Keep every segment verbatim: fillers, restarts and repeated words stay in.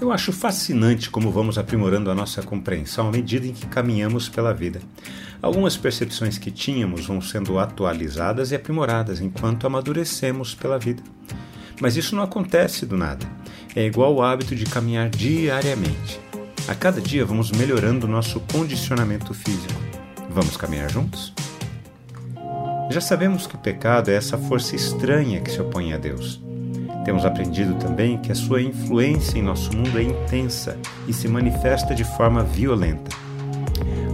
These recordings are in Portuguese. Eu acho fascinante como vamos aprimorando a nossa compreensão à medida em que caminhamos pela vida. Algumas percepções que tínhamos vão sendo atualizadas e aprimoradas enquanto amadurecemos pela vida. Mas isso não acontece do nada. É igual ao hábito de caminhar diariamente. A cada dia vamos melhorando o nosso condicionamento físico. Vamos caminhar juntos? Já sabemos que o pecado é essa força estranha que se opõe a Deus. Temos aprendido também que a sua influência em nosso mundo é intensa e se manifesta de forma violenta.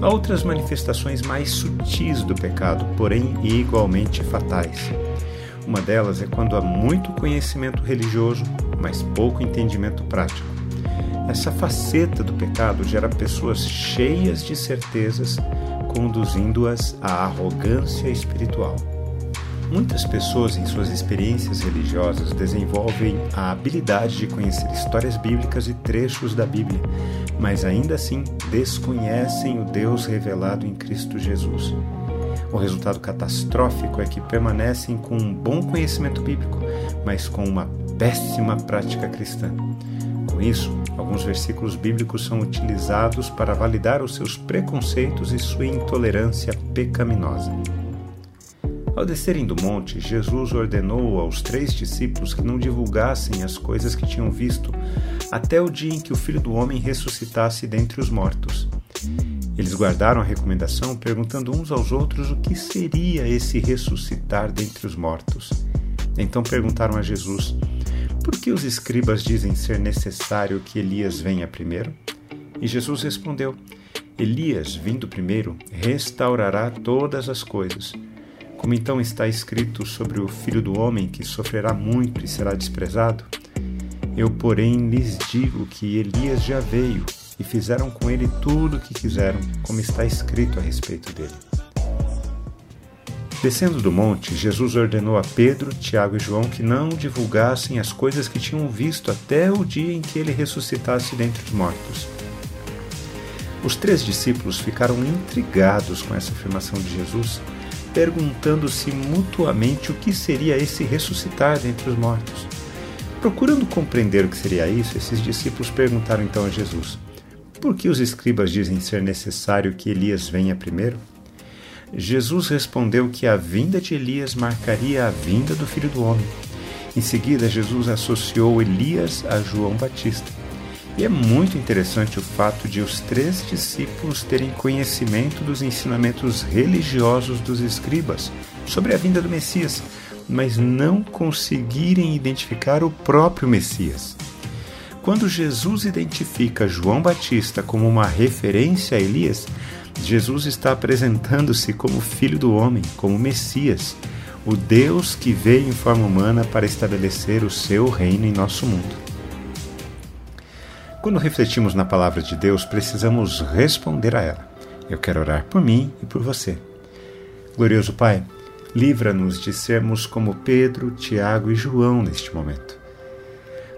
Há outras manifestações mais sutis do pecado, porém igualmente fatais. Uma delas é quando há muito conhecimento religioso, mas pouco entendimento prático. Essa faceta do pecado gera pessoas cheias de certezas, conduzindo-as à arrogância espiritual. Muitas pessoas em suas experiências religiosas desenvolvem a habilidade de conhecer histórias bíblicas e trechos da Bíblia, mas ainda assim desconhecem o Deus revelado em Cristo Jesus. O resultado catastrófico é que permanecem com um bom conhecimento bíblico, mas com uma péssima prática cristã. Com isso, alguns versículos bíblicos são utilizados para validar os seus preconceitos e sua intolerância pecaminosa. Ao descerem do monte, Jesus ordenou aos três discípulos que não divulgassem as coisas que tinham visto até o dia em que o Filho do Homem ressuscitasse dentre os mortos. Eles guardaram a recomendação, perguntando uns aos outros o que seria esse ressuscitar dentre os mortos. Então perguntaram a Jesus: por que os escribas dizem ser necessário que Elias venha primeiro? E Jesus respondeu: Elias, vindo primeiro, restaurará todas as coisas. Como então está escrito sobre o Filho do Homem, que sofrerá muito e será desprezado? Eu, porém, lhes digo que Elias já veio, e fizeram com ele tudo o que quiseram, como está escrito a respeito dele. Descendo do monte, Jesus ordenou a Pedro, Tiago e João que não divulgassem as coisas que tinham visto até o dia em que ele ressuscitasse dentre os mortos. Os três discípulos ficaram intrigados com essa afirmação de Jesus, perguntando-se mutuamente o que seria esse ressuscitar dentre os mortos. Procurando compreender o que seria isso, esses discípulos perguntaram então a Jesus: por que os escribas dizem ser necessário que Elias venha primeiro? Jesus respondeu que a vinda de Elias marcaria a vinda do Filho do Homem. Em seguida, Jesus associou Elias a João Batista. E é muito interessante o fato de os três discípulos terem conhecimento dos ensinamentos religiosos dos escribas sobre a vinda do Messias, mas não conseguirem identificar o próprio Messias. Quando Jesus identifica João Batista como uma referência a Elias, Jesus está apresentando-se como Filho do Homem, como Messias, o Deus que veio em forma humana para estabelecer o seu reino em nosso mundo. Quando refletimos na palavra de Deus, precisamos responder a ela. Eu quero orar por mim e por você. Glorioso Pai, livra-nos de sermos como Pedro, Tiago e João neste momento.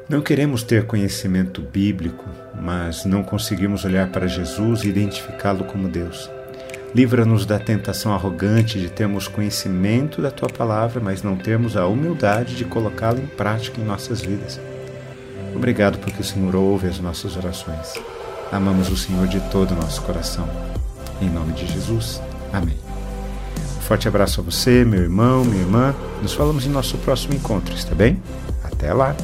Não queremos ter conhecimento bíblico, mas não conseguimos olhar para Jesus e identificá-lo como Deus. Livra-nos da tentação arrogante de termos conhecimento da Tua palavra, mas não termos a humildade de colocá-la em prática em nossas vidas. Obrigado porque o Senhor ouve as nossas orações. Amamos o Senhor de todo o nosso coração. Em nome de Jesus. Amém. Um forte abraço a você, meu irmão, minha irmã. Nos falamos em nosso próximo encontro, está bem? Até lá!